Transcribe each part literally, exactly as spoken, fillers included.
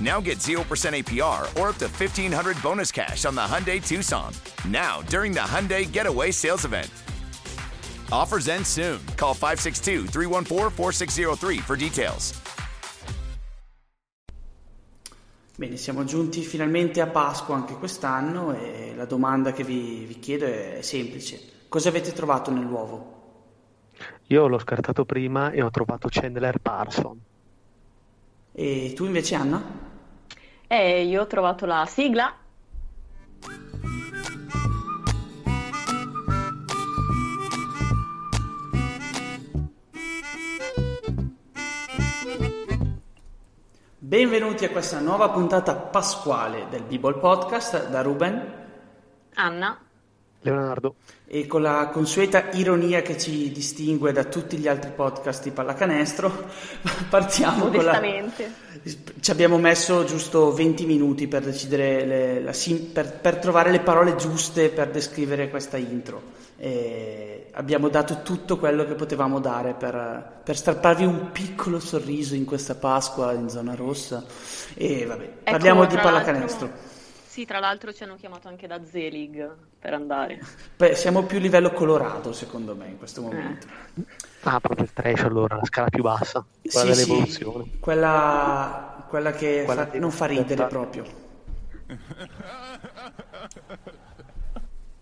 Now get zero percent A P R or up to fifteen hundred dollars bonus cash on the Hyundai Tucson. Now, during the Hyundai Getaway Sales Event. Offers end soon. Call five six two, three one four, four six zero three for details. Bene, siamo giunti finalmente a Pasqua anche quest'anno e la domanda che vi, vi chiedo è semplice. Cosa avete trovato nell'uovo? Io l'ho scartato prima e ho trovato Chandler Parsons. E tu invece, Anna? Eh, io ho trovato la sigla. Benvenuti a questa nuova puntata pasquale del B-Ball Podcast da Ruben, Anna, Leonardo. E con la consueta ironia che ci distingue da tutti gli altri podcast di pallacanestro, partiamo con la... Ci abbiamo messo giusto venti minuti per decidere le, la sim... per, per trovare le parole giuste per descrivere questa intro. E abbiamo dato tutto quello che potevamo dare per, per strapparvi un piccolo sorriso in questa Pasqua in zona rossa. E vabbè, parliamo ecco, di pallacanestro. L'altro... Sì, tra l'altro ci hanno chiamato anche da Zelig per andare. Beh, siamo più livello Colorado, secondo me, in questo momento. Eh. Ah, proprio il trash, allora, la scala più bassa, quella sì, dell'evoluzione. Sì, quella, quella che quella fa, non fa ridere proprio.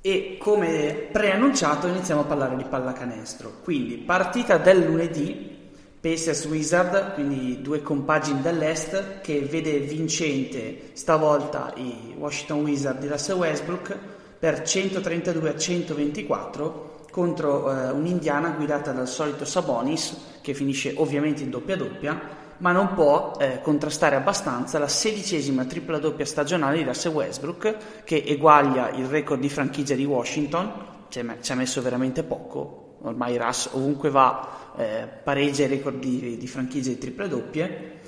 E come preannunciato iniziamo a parlare di pallacanestro. Quindi, partita del lunedì. Pacers Wizard, quindi due compagini dall'est, che vede vincente stavolta i Washington Wizard di Russell Westbrook per centotrentadue a centoventiquattro contro eh, un'Indiana guidata dal solito Sabonis, che finisce ovviamente in doppia-doppia, ma non può eh, contrastare abbastanza la sedicesima tripla-doppia stagionale di Russell Westbrook, che eguaglia il record di franchigia di Washington. Ci ha messo veramente poco. Ormai Russ ovunque va eh, pareggia i record di, di franchigie di tripla doppie,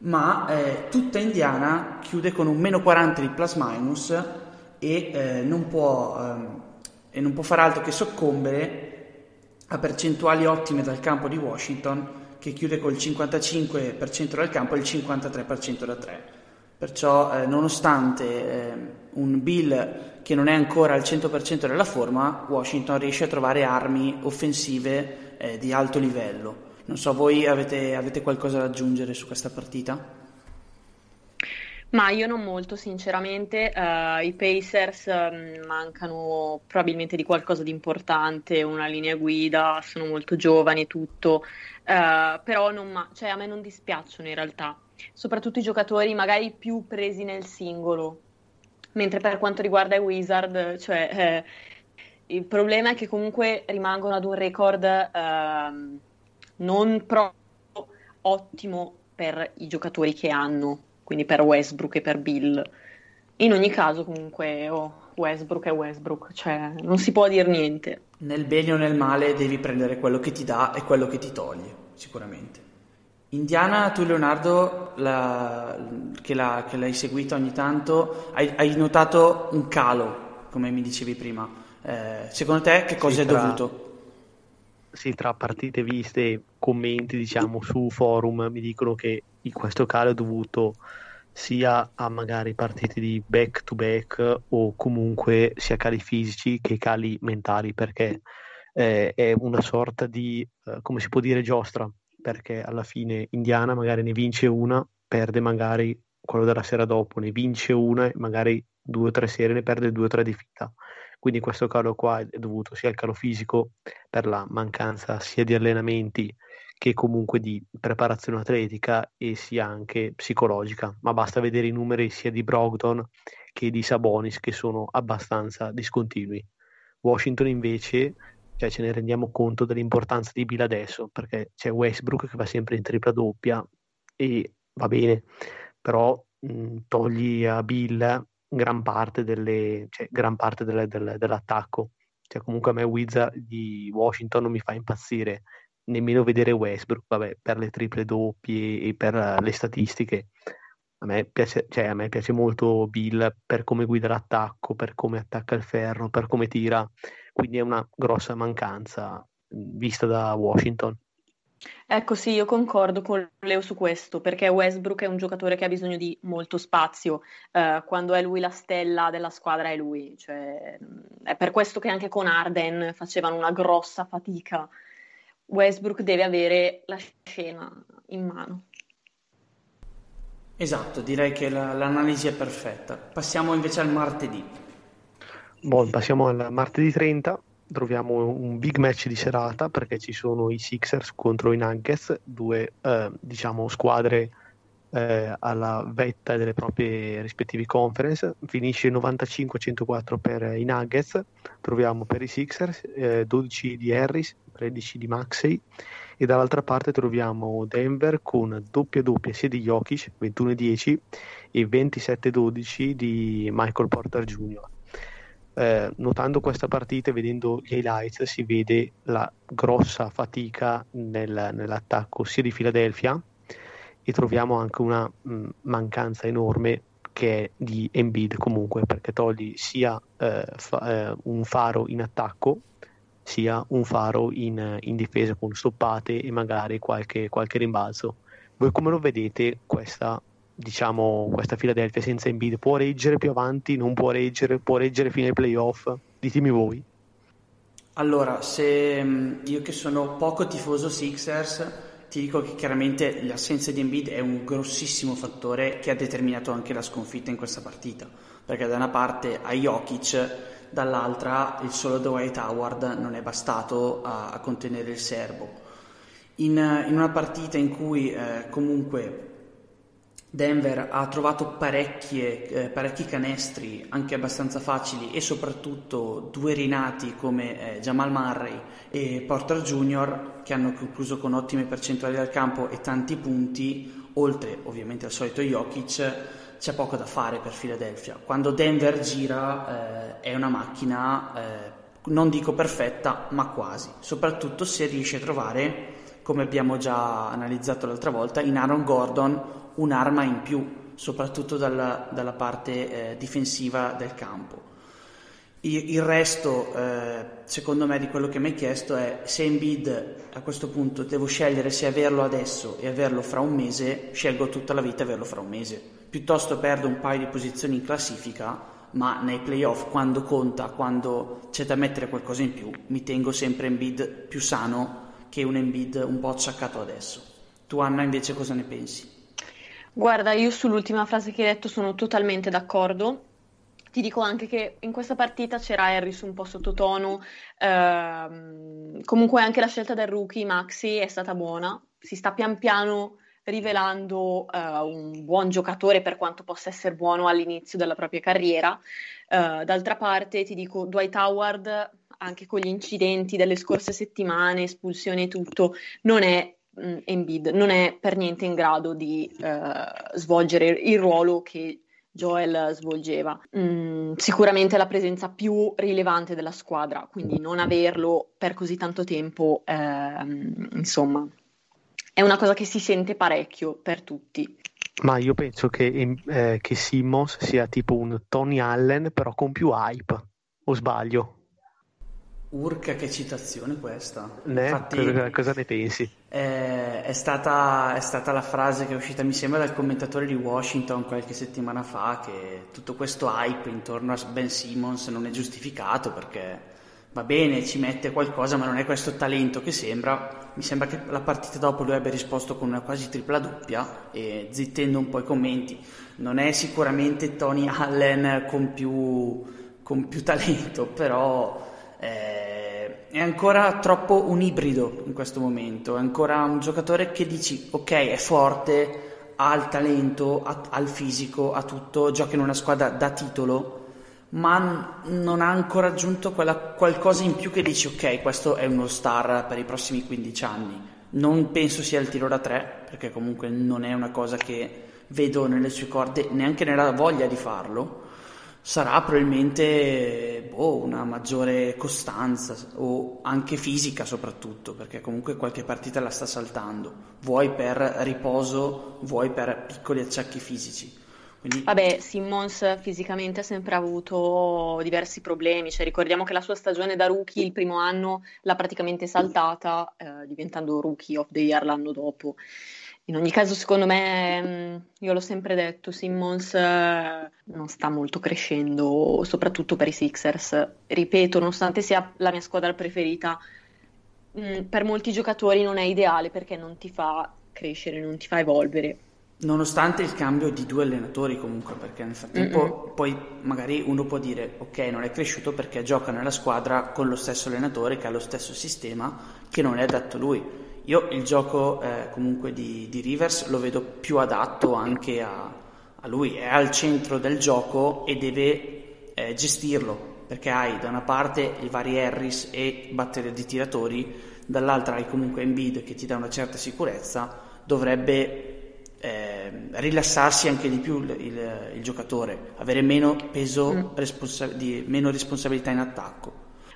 ma eh, tutta Indiana chiude con un meno quaranta di plus minus e, eh, non può, eh, e non può far altro che soccombere a percentuali ottime dal campo di Washington, che chiude col cinquantacinque percento dal campo e il cinquantatré percento da tre. Perciò eh, nonostante eh, un Bill che non è ancora al cento percento della forma, Washington riesce a trovare armi offensive eh, di alto livello. Non so, voi avete, avete qualcosa da aggiungere su questa partita? Ma io non molto, sinceramente. Uh, i Pacers uh, mancano probabilmente di qualcosa di importante, una linea guida, sono molto giovani e tutto, uh, però non ma- cioè, a me non dispiacciono in realtà, soprattutto i giocatori magari più presi nel singolo. Mentre per quanto riguarda i Wizard, cioè, eh, il problema è che comunque rimangono ad un record eh, non proprio ottimo per i giocatori che hanno, quindi per Westbrook e per Bill. In ogni caso comunque oh, Westbrook è Westbrook, cioè non si può dire niente. Nel bene o nel male devi prendere quello che ti dà e quello che ti toglie, sicuramente. Indiana, tu Leonardo, la, che, la, che l'hai seguita ogni tanto, hai, hai notato un calo, come mi dicevi prima. Eh, secondo te che cosa sì, è tra, dovuto? Sì, tra partite viste, commenti diciamo su forum, mi dicono che questo calo è dovuto sia a magari partite di back to back o comunque sia cali fisici che cali mentali, perché eh, è una sorta di, eh, come si può dire, giostra. Perché alla fine Indiana magari ne vince una, perde magari quello della sera dopo, ne vince una e magari due o tre serie ne perde due o tre di fila. Quindi questo calo qua è dovuto sia al calo fisico per la mancanza sia di allenamenti che comunque di preparazione atletica e sia anche psicologica, ma basta vedere i numeri sia di Brogdon che di Sabonis, che sono abbastanza discontinui. Washington invece, cioè, ce ne rendiamo conto dell'importanza di Bill adesso, perché c'è Westbrook che va sempre in tripla doppia e va bene, però mh, togli a Bill gran parte delle, cioè, gran parte delle, delle, dell'attacco. Cioè, comunque a me Wizard di Washington non mi fa impazzire, nemmeno vedere Westbrook, vabbè, per le triple doppie e per le statistiche. A me piace, cioè, a me piace molto Bill per come guida l'attacco, per come attacca il ferro, per come tira, quindi è una grossa mancanza vista da Washington. Ecco, sì, io concordo con Leo su questo, perché Westbrook è un giocatore che ha bisogno di molto spazio, eh, quando è lui la stella della squadra è lui, cioè, è per questo che anche con Harden facevano una grossa fatica. Westbrook deve avere la scena in mano. Esatto, direi che la, l'analisi è perfetta. Passiamo invece al martedì. Buon, passiamo al martedì trenta. Troviamo un big match di serata, perché ci sono i Sixers contro i Nuggets, due eh, diciamo squadre eh, alla vetta delle proprie rispettive conference. Finisce novantacinque a centoquattro per i Nuggets. Troviamo per i Sixers eh, dodici di Harris, tredici di Maxey, e dall'altra parte troviamo Denver con doppia doppia sia di Jokic, ventuno dieci, e ventisette dodici di Michael Porter Junior Eh, notando questa partita e vedendo gli highlights si vede la grossa fatica nel, nell'attacco sia di Philadelphia, e troviamo anche una mh, mancanza enorme che è di Embiid, comunque, perché togli sia eh, fa, eh, un faro in attacco sia un faro in, in difesa, con stoppate e magari qualche, qualche rimbalzo. Voi come lo vedete questa, diciamo, questa Philadelphia senza Embiid? Può reggere più avanti? Non può reggere? Può reggere fino ai playoff? Ditemi voi. Allora, se io che sono poco tifoso Sixers, ti dico che chiaramente l'assenza di Embiid è un grossissimo fattore che ha determinato anche la sconfitta in questa partita, perché da una parte hai Jokic, dall'altra il solo Dwight Howard non è bastato a, a contenere il serbo in, in una partita in cui eh, comunque Denver ha trovato parecchie, eh, parecchi canestri anche abbastanza facili, e soprattutto due rinati come eh, Jamal Murray e Porter Junior, che hanno concluso con ottime percentuali dal campo e tanti punti, oltre ovviamente al solito Jokic. C'è poco da fare per Philadelphia. Quando Denver gira eh, è una macchina, eh, non dico perfetta, ma quasi, soprattutto se riesce a trovare, come abbiamo già analizzato l'altra volta, in Aaron Gordon un'arma in più, soprattutto dalla, dalla parte eh, difensiva del campo. Il, il resto, eh, secondo me, di quello che mi hai chiesto è se Embiid, a questo punto devo scegliere se averlo adesso e averlo fra un mese, scelgo tutta la vita averlo fra un mese, piuttosto perdo un paio di posizioni in classifica, ma nei playoff, quando conta, quando c'è da mettere qualcosa in più, mi tengo sempre Embiid più sano che un Embiid un po' acciaccato adesso. Tu, Anna, invece cosa ne pensi? Guarda, io sull'ultima frase che hai detto sono totalmente d'accordo. Ti dico anche che in questa partita c'era Harris un po' sottotono, ehm, comunque anche la scelta del rookie Maxey è stata buona, si sta pian piano rivelando eh, un buon giocatore, per quanto possa essere buono all'inizio della propria carriera. Eh, d'altra parte ti dico, Dwight Howard, anche con gli incidenti delle scorse settimane, espulsione e tutto, non è Embiid, non è per niente in grado di eh, svolgere il ruolo che Joel svolgeva. Mm, sicuramente è la presenza più rilevante della squadra, quindi non averlo per così tanto tempo, eh, insomma, è una cosa che si sente parecchio per tutti. Ma io penso che, eh, che Simmons sia tipo un Tony Allen, però con più hype, o sbaglio? Urca, che citazione questa. Ne, Infatti, cosa, cosa ne pensi? Eh, è, stata, è stata la frase che è uscita, mi sembra, dal commentatore di Washington qualche settimana fa, che tutto questo hype intorno a Ben Simmons non è giustificato, perché va bene, ci mette qualcosa, ma non è questo talento che sembra. Mi sembra che la partita dopo lui abbia risposto con una quasi tripla doppia, e zittendo un po' i commenti. Non è sicuramente Tony Allen con più, con più talento, però... Eh, è ancora troppo un ibrido in questo momento, è ancora un giocatore che dici ok, è forte, ha il talento, ha, ha il fisico, ha tutto, gioca in una squadra da titolo, ma non ha ancora aggiunto quella qualcosa in più che dici ok, questo è uno star per i prossimi quindici anni. Non penso sia il tiro da tre, perché comunque non è una cosa che vedo nelle sue corde, neanche nella voglia di farlo. Sarà probabilmente boh, una maggiore costanza, o anche fisica soprattutto, perché comunque qualche partita la sta saltando, vuoi per riposo, vuoi per piccoli acciacchi fisici. Quindi... Vabbè, Simmons fisicamente ha sempre avuto diversi problemi, cioè ricordiamo che la sua stagione da rookie il primo anno l'ha praticamente saltata, eh, diventando rookie of the year l'anno dopo. In ogni caso, secondo me, io l'ho sempre detto, Simmons non sta molto crescendo, soprattutto per i Sixers. Ripeto, nonostante sia la mia squadra preferita, per molti giocatori non è ideale perché non ti fa crescere, non ti fa evolvere. Nonostante il cambio di due allenatori comunque, perché nel frattempo mm-mm. poi magari uno può dire ok, non è cresciuto perché gioca nella squadra con lo stesso allenatore che ha lo stesso sistema che non è adatto a lui. Io il gioco eh, comunque di, di Rivers lo vedo più adatto anche a, a lui, è al centro del gioco e deve eh, gestirlo, perché hai da una parte i vari Harris e batteria di tiratori, dall'altra hai comunque Embiid che ti dà una certa sicurezza, dovrebbe eh, rilassarsi anche di più il, il, il giocatore, avere meno peso, mm. responsa- di, meno responsabilità in attacco.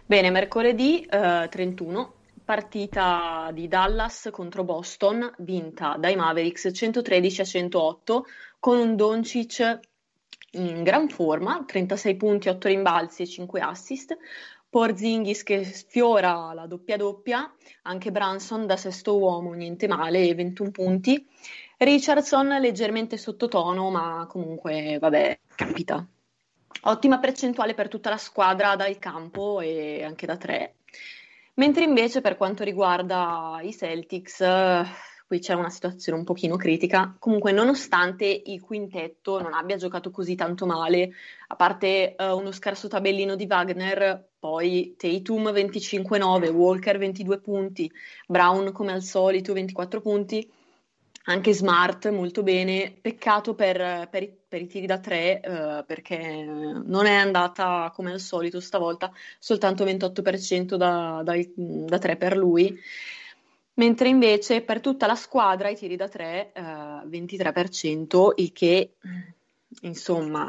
Bene, mercoledì eh, trentuno. Partita di Dallas contro Boston, vinta dai Mavericks centotredici a centootto, con un Doncic in gran forma, trentasei punti, otto rimbalzi e cinque assist, Porzingis che sfiora la doppia-doppia, anche Brunson da sesto uomo, niente male, e ventuno punti, Richardson leggermente sottotono, ma comunque, vabbè, capita. Ottima percentuale per tutta la squadra dal campo e anche da tre. Mentre invece per quanto riguarda i Celtics, eh, qui c'è una situazione un pochino critica. Comunque nonostante il quintetto non abbia giocato così tanto male, a parte eh, uno scarso tabellino di Wagner, poi Tatum venticinque nove, Walker ventidue punti, Brown come al solito ventiquattro punti, anche Smart molto bene. Peccato per, per, i, per i tiri da tre eh, perché non è andata come al solito stavolta, soltanto ventotto per cento da, da, da tre per lui, mentre invece per tutta la squadra i tiri da tre eh, ventitré per cento, il che insomma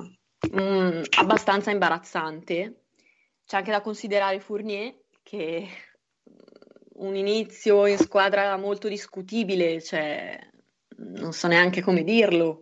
mh, abbastanza imbarazzante. C'è anche da considerare Fournier che un inizio in squadra molto discutibile, cioè non so neanche come dirlo.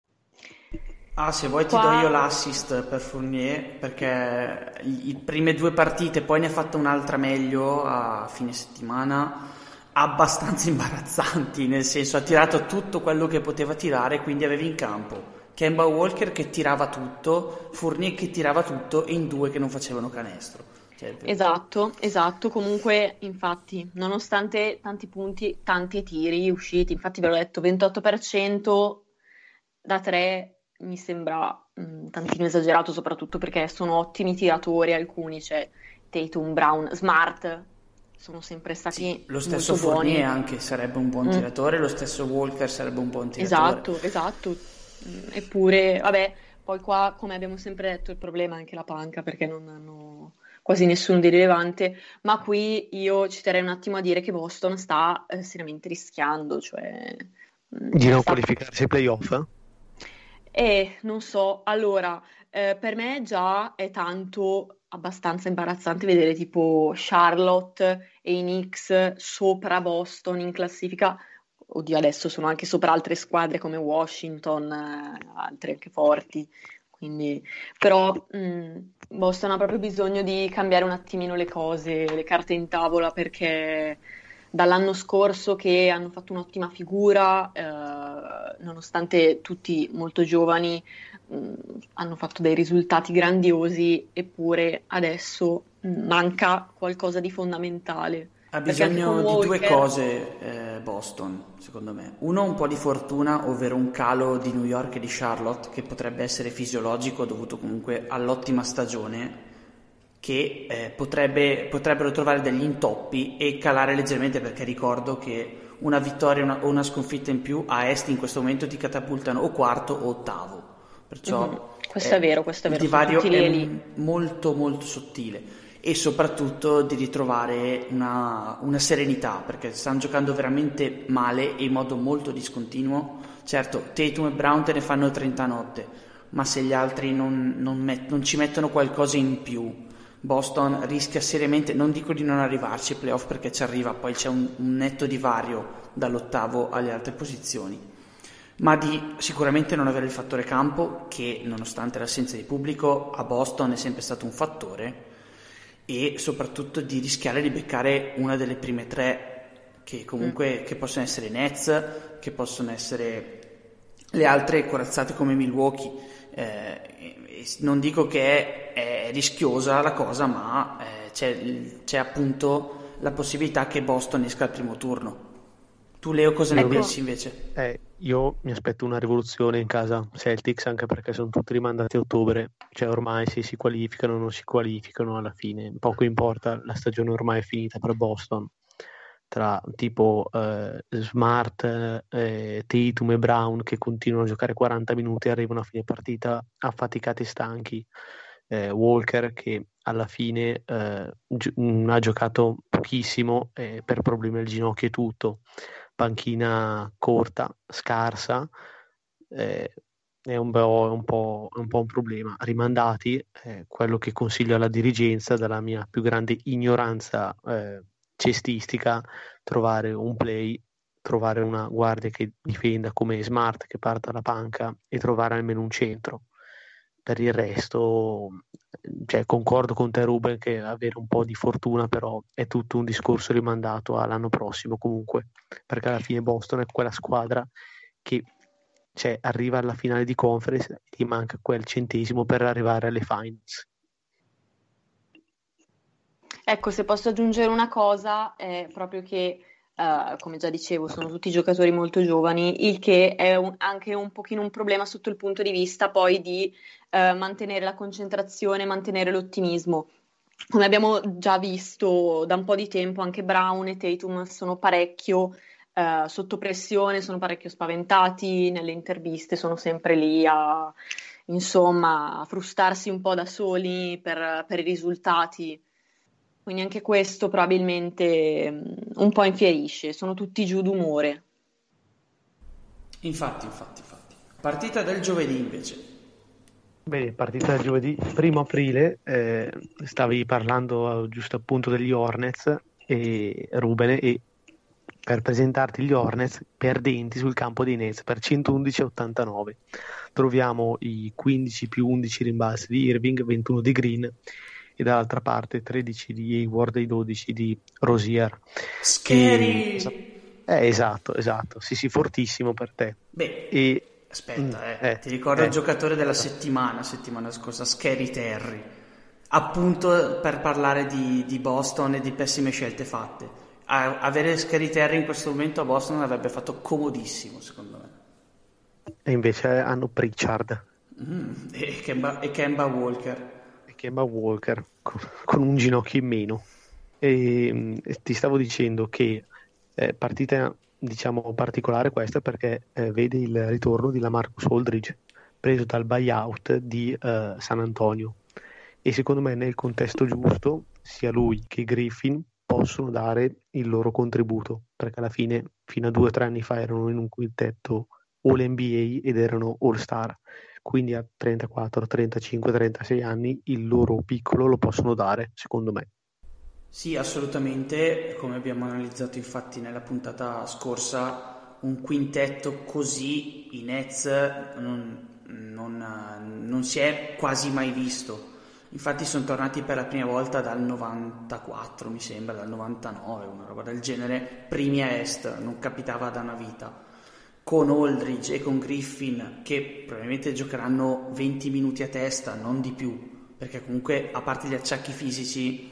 Ah, se vuoi ti do io l'assist per Fournier, perché le prime due partite, poi ne ha fatta un'altra meglio a fine settimana, abbastanza imbarazzanti, nel senso ha tirato tutto quello che poteva tirare, quindi avevi in campo Kemba Walker che tirava tutto, Fournier che tirava tutto e in due che non facevano canestro. Cioè, per... Esatto, esatto. Comunque, infatti, nonostante tanti punti, tanti tiri usciti, infatti ve l'ho detto, ventotto per cento da tre mi sembra mh, tantino esagerato, soprattutto perché sono ottimi tiratori alcuni, cioè Tatum, Brown, Smart sono sempre stati sì, lo stesso Fournier buoni. Anche sarebbe un buon tiratore, mm. lo stesso Walker sarebbe un buon tiratore. Esatto, esatto. Eppure, vabbè, poi qua, come abbiamo sempre detto, il problema è anche la panca, perché non hanno quasi nessuno di rilevante, ma qui io ci terrei un attimo a dire che Boston sta eh, seriamente rischiando, cioè di non sta... qualificarsi ai playoff? Eh? Eh, non so, allora eh, per me già è tanto abbastanza imbarazzante vedere tipo Charlotte e i Knicks sopra Boston in classifica, oddio adesso sono anche sopra altre squadre come Washington, eh, altre anche forti, quindi però mh, Boston ha proprio bisogno di cambiare un attimino le cose, le carte in tavola, perché dall'anno scorso che hanno fatto un'ottima figura, eh, nonostante tutti molto giovani, mh, hanno fatto dei risultati grandiosi, eppure adesso mh, manca qualcosa di fondamentale. Ha bisogno di due cose eh, Boston, secondo me. Uno, un po' di fortuna, ovvero un calo di New York e di Charlotte, che potrebbe essere fisiologico, dovuto comunque all'ottima stagione, che eh, potrebbe, potrebbero trovare degli intoppi e calare leggermente, perché ricordo che una vittoria o una, una sconfitta in più a est in questo momento ti catapultano o quarto o ottavo, perciò mm-hmm. questo eh, è vero, questo è vero. Il divario è lì. molto molto sottile, e soprattutto di ritrovare una, una serenità, perché stanno giocando veramente male e in modo molto discontinuo. Certo, Tatum e Brown te ne fanno trenta notte, ma se gli altri non, non, met- non ci mettono qualcosa in più, Boston rischia seriamente, non dico di non arrivarci ai playoff perché ci arriva, poi c'è un, un netto divario dall'ottavo alle altre posizioni, ma di sicuramente non avere il fattore campo, che nonostante l'assenza di pubblico a Boston è sempre stato un fattore, e soprattutto di rischiare di beccare una delle prime tre, che comunque mm. che possono essere Nets, che possono essere le altre corazzate come Milwaukee. Eh, non dico che è, è rischiosa la cosa, ma eh, c'è, c'è appunto la possibilità che Boston esca al primo turno. Tu Leo cosa ne ecco. pensi invece? Eh, io mi aspetto una rivoluzione in casa Celtics, anche perché sono tutti rimandati a ottobre, cioè ormai se si qualificano o non si qualificano alla fine poco importa, la stagione ormai è finita per Boston. Tra tipo eh, Smart, eh, Tatum e Brown che continuano a giocare quaranta minuti e arrivano a fine partita affaticati e stanchi, eh, Walker che alla fine eh, gi- ha giocato pochissimo eh, per problemi al ginocchio e tutto, panchina corta, scarsa, eh, è, un po', è, un po', è un po' un problema. Rimandati, eh, quello che consiglio alla dirigenza dalla mia più grande ignoranza eh, cestistica, trovare un play, trovare una guardia che difenda come Smart, che parta alla panca, e trovare almeno un centro. Per il resto, cioè, concordo con te Ruben che avere un po' di fortuna, però è tutto un discorso rimandato all'anno prossimo comunque, perché alla fine Boston è quella squadra che cioè, arriva alla finale di conference e ti manca quel centesimo per arrivare alle finals. Ecco, se posso aggiungere una cosa, è proprio che, uh, come già dicevo, sono tutti giocatori molto giovani, il che è un, anche un pochino un problema sotto il punto di vista poi di uh, mantenere la concentrazione, mantenere l'ottimismo. Come abbiamo già visto da un po' di tempo, anche Brown e Tatum sono parecchio uh, sotto pressione, sono parecchio spaventati, nelle interviste sono sempre lì a, insomma, a frustarsi un po' da soli per, per i risultati. Quindi anche questo probabilmente un po' infierisce, sono tutti giù d'umore. Infatti, infatti, infatti. Partita del giovedì invece. Bene, partita del giovedì, primo aprile, eh, stavi parlando giusto appunto degli Hornets, e Ruben, e per presentarti gli Hornets perdenti sul campo dei Nets per centoundici a ottantanove. Troviamo i quindici più undici rimbalzi di Irving, ventuno di Green, e dall'altra parte tredici di Hayward e dodici di Rozier. Scary! E... Eh, esatto, esatto. Sì, sì, fortissimo per te. Beh, e... aspetta, eh. Eh, ti ricordo eh, il giocatore della eh. settimana, settimana scorsa, Scary Terry. appunto per parlare di, di Boston e di pessime scelte fatte. A, avere Scary Terry in questo momento a Boston l'avrebbe fatto comodissimo, secondo me. E invece hanno Pritchard mm, e, Kemba, e Kemba Walker e Kemba Walker con, con un ginocchio in meno. E, e ti stavo dicendo che eh, partita diciamo particolare questa, perché eh, vede il ritorno di Lamarcus Aldridge preso dal buyout di eh, San Antonio, e secondo me nel contesto giusto sia lui che Griffin possono dare il loro contributo, perché alla fine fino a due o tre anni fa erano in un quintetto All N B A ed erano All Star, quindi a trentaquattro, trentacinque, trentasei anni il loro piccolo lo possono dare, secondo me. Sì, assolutamente, come abbiamo analizzato infatti nella puntata scorsa, un quintetto così i Nets non, non, non si è quasi mai visto. Infatti sono tornati per la prima volta dal novantaquattro, mi sembra, dal novantanove, una roba del genere, primi a est, non capitava da una vita. Con Aldridge e con Griffin, che probabilmente giocheranno venti minuti a testa, non di più, perché comunque, a parte gli acciacchi fisici,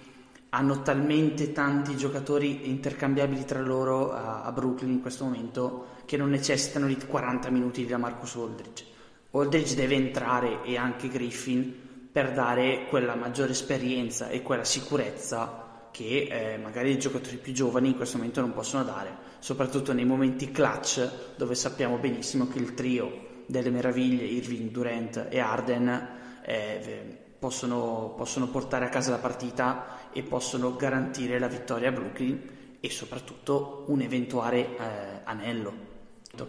hanno talmente tanti giocatori intercambiabili tra loro a, a Brooklyn in questo momento, che non necessitano di quaranta minuti da Lamarcus Aldridge. Aldridge deve entrare, e anche Griffin, per dare quella maggiore esperienza e quella sicurezza che eh, magari i giocatori più giovani in questo momento non possono dare, soprattutto nei momenti clutch, dove sappiamo benissimo che il trio delle meraviglie Irving, Durant e Harden eh, possono, possono portare a casa la partita e possono garantire la vittoria a Brooklyn e soprattutto un eventuale eh, anello.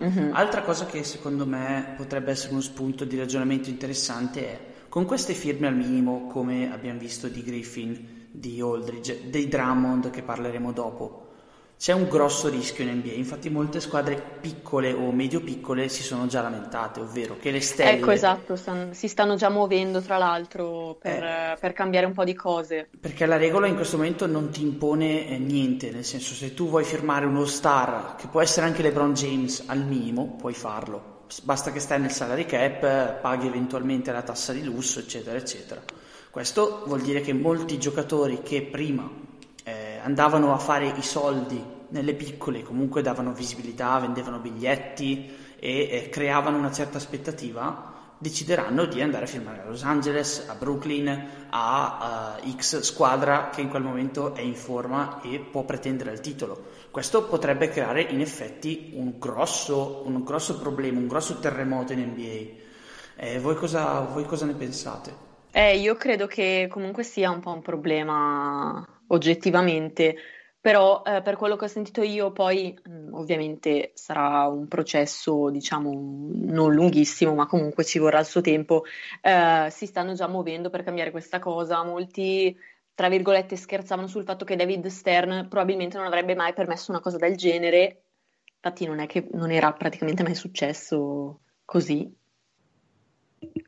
Mm-hmm. Altra cosa che secondo me potrebbe essere uno spunto di ragionamento interessante è: con queste firme al minimo, come abbiamo visto, di Griffin, di Aldridge, dei Drummond, che parleremo dopo, c'è un grosso rischio in N B A. Infatti molte squadre piccole o medio-piccole si sono già lamentate, ovvero che le stelle... Ecco, esatto, stanno, si stanno già muovendo, tra l'altro, per, eh, per cambiare un po' di cose. Perché la regola in questo momento non ti impone eh, niente, nel senso, se tu vuoi firmare uno star, che può essere anche LeBron James al minimo, puoi farlo. Basta che stai nel salary cap, paghi eventualmente la tassa di lusso, eccetera, eccetera. Questo vuol dire che molti giocatori che prima eh, andavano a fare i soldi nelle piccole, comunque davano visibilità, vendevano biglietti e eh, creavano una certa aspettativa, decideranno di andare a firmare a Los Angeles, a Brooklyn, a uh, X squadra che in quel momento è in forma e può pretendere il titolo. Questo potrebbe creare in effetti un grosso, un grosso problema, un grosso terremoto in N B A. Eh, voi, cosa, voi cosa ne pensate? Eh, io credo che comunque sia un po' un problema oggettivamente, però eh, per quello che ho sentito io poi mh, ovviamente sarà un processo, diciamo, non lunghissimo, ma comunque ci vorrà il suo tempo. Eh, si stanno già muovendo per cambiare questa cosa, molti... tra virgolette scherzavano sul fatto che David Stern probabilmente non avrebbe mai permesso una cosa del genere, infatti non è che non era praticamente mai successo così.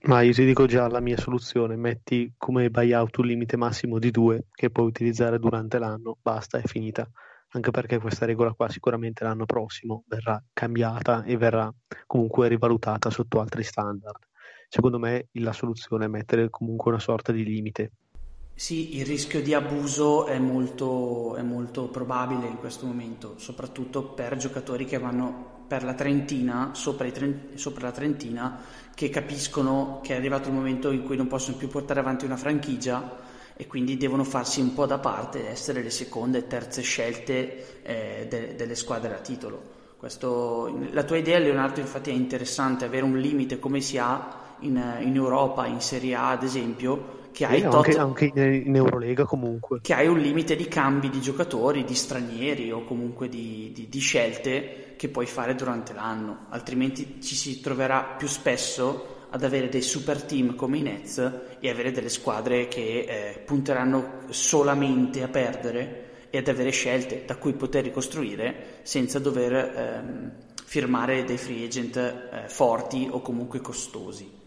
Ma io ti dico già la mia soluzione: metti come buyout un limite massimo di due che puoi utilizzare durante l'anno, basta, è finita, anche perché questa regola qua sicuramente l'anno prossimo verrà cambiata e verrà comunque rivalutata sotto altri standard. Secondo me la soluzione è mettere comunque una sorta di limite. Sì, il rischio di abuso è molto, è molto probabile in questo momento, soprattutto per giocatori che vanno per la trentina, sopra, i trent- sopra la trentina, che capiscono che è arrivato il momento in cui non possono più portare avanti una franchigia e quindi devono farsi un po' da parte, essere le seconde e terze scelte eh, de- delle squadre a titolo. Questo, la tua idea, Leonardo, infatti è interessante, avere un limite come si ha in, in Europa, in Serie A ad esempio, che hai eh, tot... anche, anche in Eurolega comunque, che hai un limite di cambi di giocatori, di stranieri o comunque di, di, di scelte che puoi fare durante l'anno, altrimenti ci si troverà più spesso ad avere dei super team come i Nets e avere delle squadre che eh, punteranno solamente a perdere e ad avere scelte da cui poter ricostruire senza dover ehm, firmare dei free agent eh, forti o comunque costosi.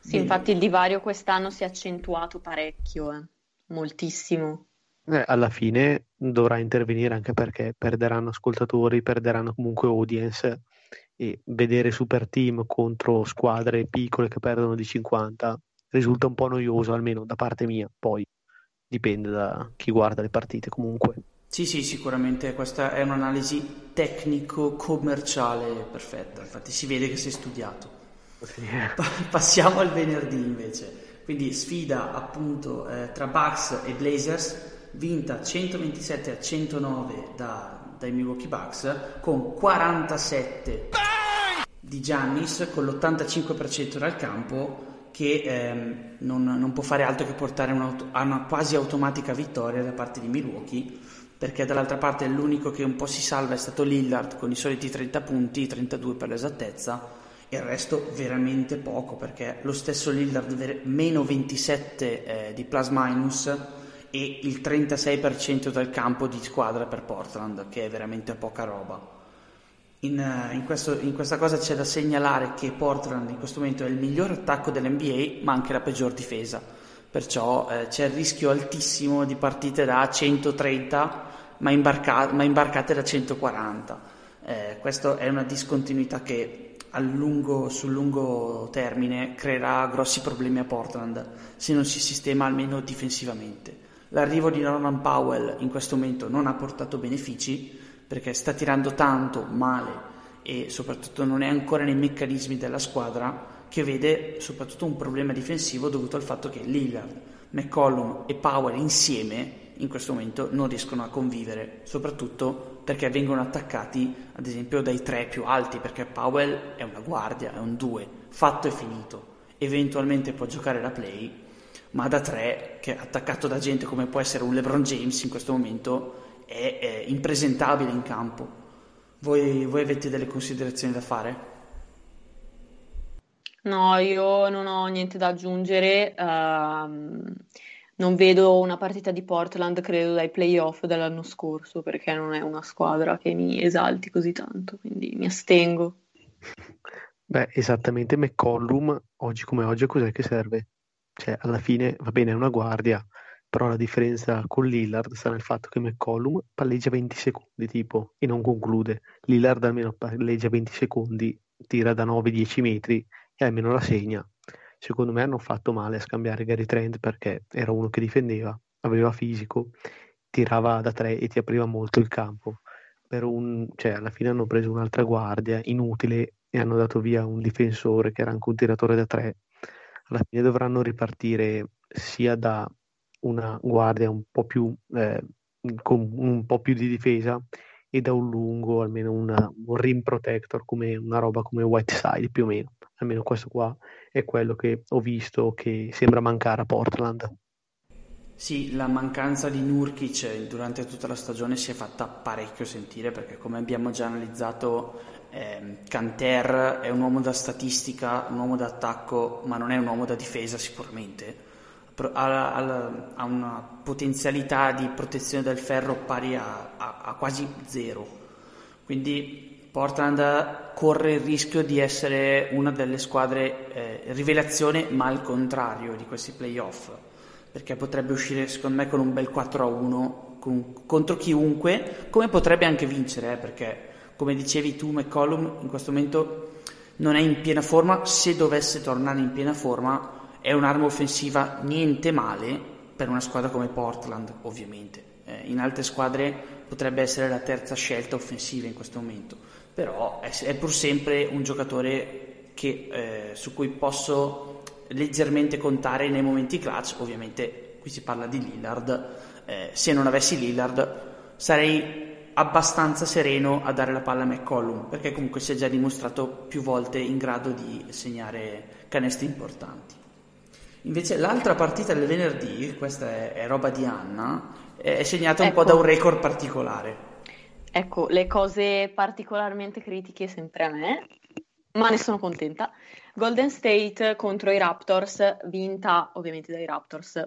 Sì, infatti il divario quest'anno si è accentuato parecchio, eh. moltissimo. Eh, alla fine dovrà intervenire, anche perché perderanno ascoltatori, perderanno comunque audience, e vedere super team contro squadre piccole che perdono di cinquanta risulta un po' noioso, almeno da parte mia, poi dipende da chi guarda le partite comunque. Sì, sì, sicuramente questa è un'analisi tecnico-commerciale perfetta, infatti si vede che sei studiato. Sì. Pa- passiamo al venerdì invece, quindi sfida appunto eh, tra Bucks e Blazers, vinta centoventisette a centonove da, dai Milwaukee Bucks, con quarantasette Bang! Di Giannis, con l'ottantacinque per cento dal campo, che ehm, non, non può fare altro che portare a una quasi automatica vittoria da parte di Milwaukee, perché dall'altra parte l'unico che un po' si salva è stato Lillard con i soliti trenta punti, trentadue per l'esattezza, e il resto veramente poco, perché lo stesso Lillard ver- meno ventisette eh, di plus minus e il trentasei per cento dal campo di squadra per Portland, che è veramente poca roba. In, in, questo, in questa cosa c'è da segnalare che Portland in questo momento è il miglior attacco dell'N B A, ma anche la peggior difesa, perciò eh, c'è il rischio altissimo di partite da centotrenta ma, imbarca- ma imbarcate da centoquaranta. Eh, questa è una discontinuità che a lungo, sul lungo termine creerà grossi problemi a Portland se non si sistema almeno difensivamente. L'arrivo di Norman Powell in questo momento non ha portato benefici, perché sta tirando tanto male e soprattutto non è ancora nei meccanismi della squadra, che vede soprattutto un problema difensivo dovuto al fatto che Lillard, McCollum e Powell insieme in questo momento non riescono a convivere, soprattutto perché vengono attaccati ad esempio dai tre più alti, perché Powell è una guardia, è un due, fatto e finito, eventualmente può giocare da play, ma da tre, che è attaccato da gente come può essere un LeBron James in questo momento, È, è impresentabile in campo. Voi, voi avete delle considerazioni da fare? No, io non ho niente da aggiungere. Uh, non vedo una partita di Portland, credo, dai playoff dell'anno scorso, perché non è una squadra che mi esalti così tanto, quindi mi astengo. Beh, esattamente. McCollum oggi come oggi cos'è che serve? Cioè, alla fine va bene, è una guardia, però la differenza con Lillard sta nel fatto che McCollum palleggia venti secondi tipo e non conclude. Lillard almeno palleggia venti secondi, tira da nove dieci metri e almeno la segna. Secondo me hanno fatto male a scambiare Gary Trent, perché era uno che difendeva, aveva fisico, tirava da tre e ti apriva molto il campo. Per un, cioè, alla fine hanno preso un'altra guardia inutile e hanno dato via un difensore che era anche un tiratore da tre. Alla fine dovranno ripartire sia da una guardia un po' più eh, con un po' più di difesa e da un lungo, almeno una, un rim protector, come una roba come Whiteside più o meno. Almeno questo qua è quello che ho visto che sembra mancare a Portland. Sì, la mancanza di Nurkic durante tutta la stagione si è fatta parecchio sentire, perché come abbiamo già analizzato eh, Kanter è un uomo da statistica, un uomo da attacco, ma non è un uomo da difesa sicuramente. Ha una potenzialità di protezione del ferro pari a, a, a quasi zero, quindi Portland corre il rischio di essere una delle squadre eh, rivelazione, ma al contrario di questi playoff, perché potrebbe uscire secondo me con un bel quattro a uno con, contro chiunque, come potrebbe anche vincere eh, perché come dicevi tu McCollum in questo momento non è in piena forma. Se dovesse tornare in piena forma è un'arma offensiva niente male per una squadra come Portland, ovviamente. Eh, in altre squadre potrebbe essere la terza scelta offensiva in questo momento, però è, è pur sempre un giocatore che, eh, su cui posso leggermente contare nei momenti clutch. Ovviamente qui si parla di Lillard, eh, se non avessi Lillard sarei abbastanza sereno a dare la palla a McCollum, perché comunque si è già dimostrato più volte in grado di segnare canestri importanti. Invece l'altra partita del venerdì, questa è, è roba di Anna, è segnata ecco, un po' da un record particolare. Ecco, le cose particolarmente critiche sempre a me, ma ne sono contenta. Golden State contro i Raptors, vinta ovviamente dai Raptors.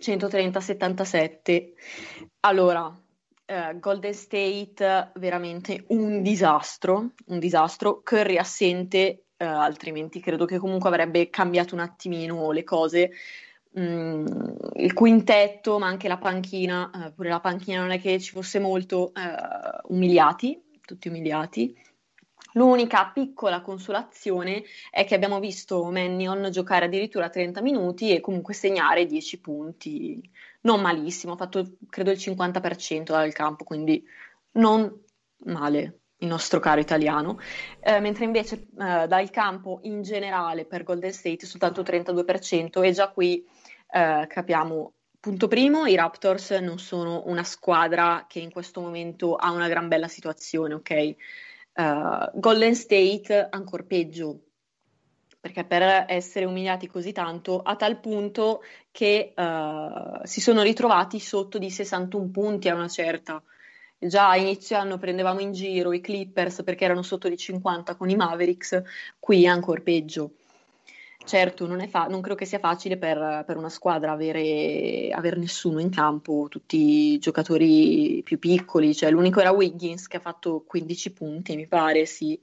centotrenta settantasette. Allora, eh, Golden State veramente un disastro, un disastro. Curry assente, eh, altrimenti credo che comunque avrebbe cambiato un attimino le cose. Il quintetto, ma anche la panchina, eh, pure la panchina non è che ci fosse molto, eh, umiliati, tutti umiliati. L'unica piccola consolazione è che abbiamo visto Mannion giocare addirittura trenta minuti e comunque segnare dieci punti, non malissimo, ha fatto credo il cinquanta per cento dal campo, quindi non male il nostro caro italiano, eh, mentre invece eh, dal campo in generale per Golden State soltanto trentadue per cento, e già qui eh, capiamo, punto primo, i Raptors non sono una squadra che in questo momento ha una gran bella situazione, ok? Eh, Golden State ancor peggio, perché per essere umiliati così tanto, a tal punto che eh, si sono ritrovati sotto di sessantuno punti a una certa. Già a inizio anno prendevamo in giro i Clippers perché erano sotto di cinquanta con i Mavericks, qui è ancora peggio. Certo, non, è fa- non credo che sia facile per, per una squadra avere, avere nessuno in campo, tutti i giocatori più piccoli, cioè l'unico era Wiggins che ha fatto quindici punti, mi pare, sì.